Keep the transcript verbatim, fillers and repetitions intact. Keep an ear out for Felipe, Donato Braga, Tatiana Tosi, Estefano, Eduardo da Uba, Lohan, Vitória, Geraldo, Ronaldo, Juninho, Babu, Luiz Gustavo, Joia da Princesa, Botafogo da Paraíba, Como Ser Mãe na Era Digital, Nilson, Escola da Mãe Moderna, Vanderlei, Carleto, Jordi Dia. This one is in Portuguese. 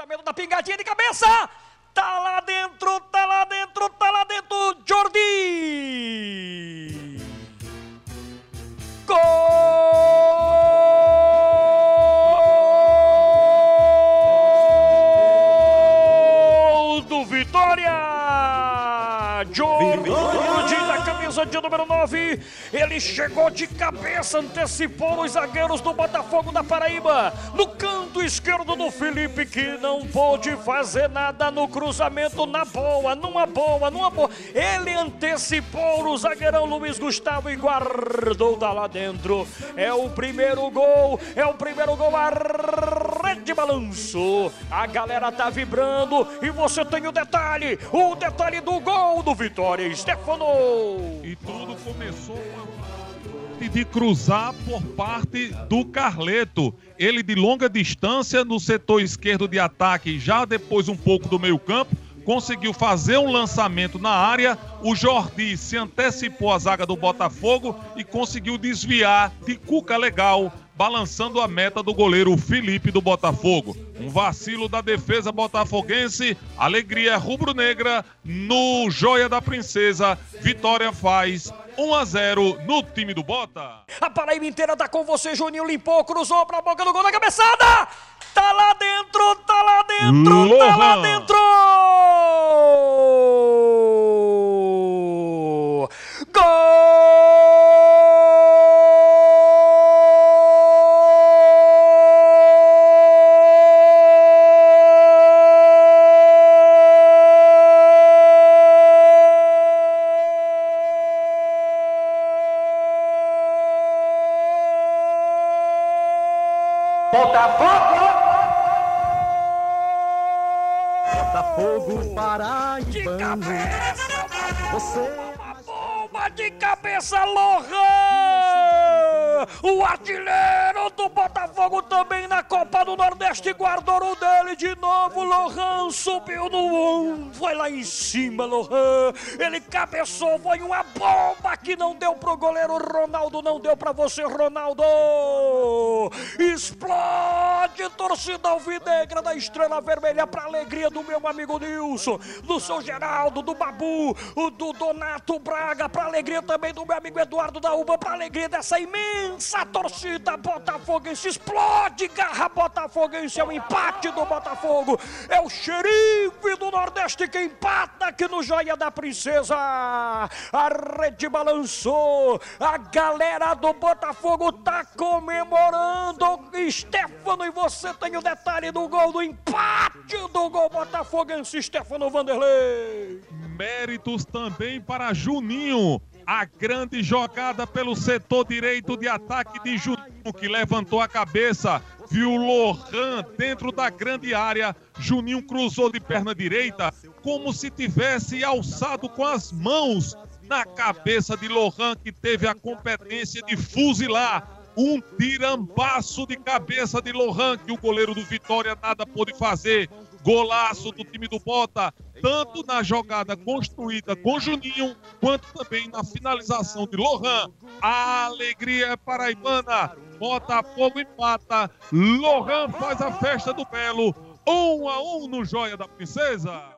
Lançamento da pingadinha de cabeça. Tá lá dentro, tá lá dentro, tá lá dentro. Jordi. Gol do Vitória. Jordi da camisa de número nove, ele chegou de cabeça, antecipou os zagueiros do Botafogo da Paraíba, no canto esquerdo do Felipe, que não pôde fazer nada no cruzamento, na boa, numa boa, numa boa, ele antecipou o zagueirão Luiz Gustavo e guardou, tá lá dentro, é o primeiro gol, é o primeiro gol, a rede balançou, a galera tá vibrando e você tem o detalhe, o detalhe do gol do Vitória, Estefano! E tudo começou de cruzar por parte do Carleto. Ele de longa distância no setor esquerdo de ataque, já depois um pouco do meio-campo, conseguiu fazer um lançamento na área. O Jordi se antecipou à zaga do Botafogo e conseguiu desviar de cuca legal, balançando a meta do goleiro Felipe do Botafogo. Um vacilo da defesa botafoguense, alegria rubro-negra no Joia da Princesa. Vitória faz um a zero no time do Bota. A Paraíba inteira tá com você, Juninho limpou, cruzou pra boca do gol da cabeçada. Tá lá dentro, tá lá dentro, Lohan. Tá lá dentro. Botafogo! Botafogo paraibano. Você uma bomba de cabeça, Lohan! O artilheiro do Botafogo também na Copa do Nordeste guardou o dele de novo, Lohan subiu no um, foi lá em cima, Lohan, ele cabeçou, foi uma bomba que não deu pro goleiro Ronaldo, não deu pra você, Ronaldo! Explode, torcida alvinegra da Estrela Vermelha, pra alegria do meu amigo Nilson, do seu Geraldo, do Babu, do Donato Braga, pra alegria também do meu amigo Eduardo da Uba, pra alegria dessa imensa torcida botafoguense. Explode, garra botafoguense, é o empate do Botafogo, é o xerife do Nordeste que empata aqui no Joia da Princesa. A rede balançou, a galera do Botafogo tá comemorando. Estefano, e você tem o detalhe do gol, do empate do gol botafoguense, Estefano Vanderlei. Méritos também para Juninho. A grande jogada pelo setor direito de ataque de Juninho, que levantou a cabeça, viu Lohan dentro da grande área. Juninho cruzou de perna direita como se tivesse alçado com as mãos na cabeça de Lohan, que teve a competência de fuzilar. Um tirambaço de cabeça de Lohan, que o goleiro do Vitória nada pôde fazer. Golaço do time do Bota, tanto na jogada construída com Juninho, quanto também na finalização de Lohan. A alegria é paraibana, Botafogo empata, Lohan faz a festa do Belo, um a um no Joia da Princesa.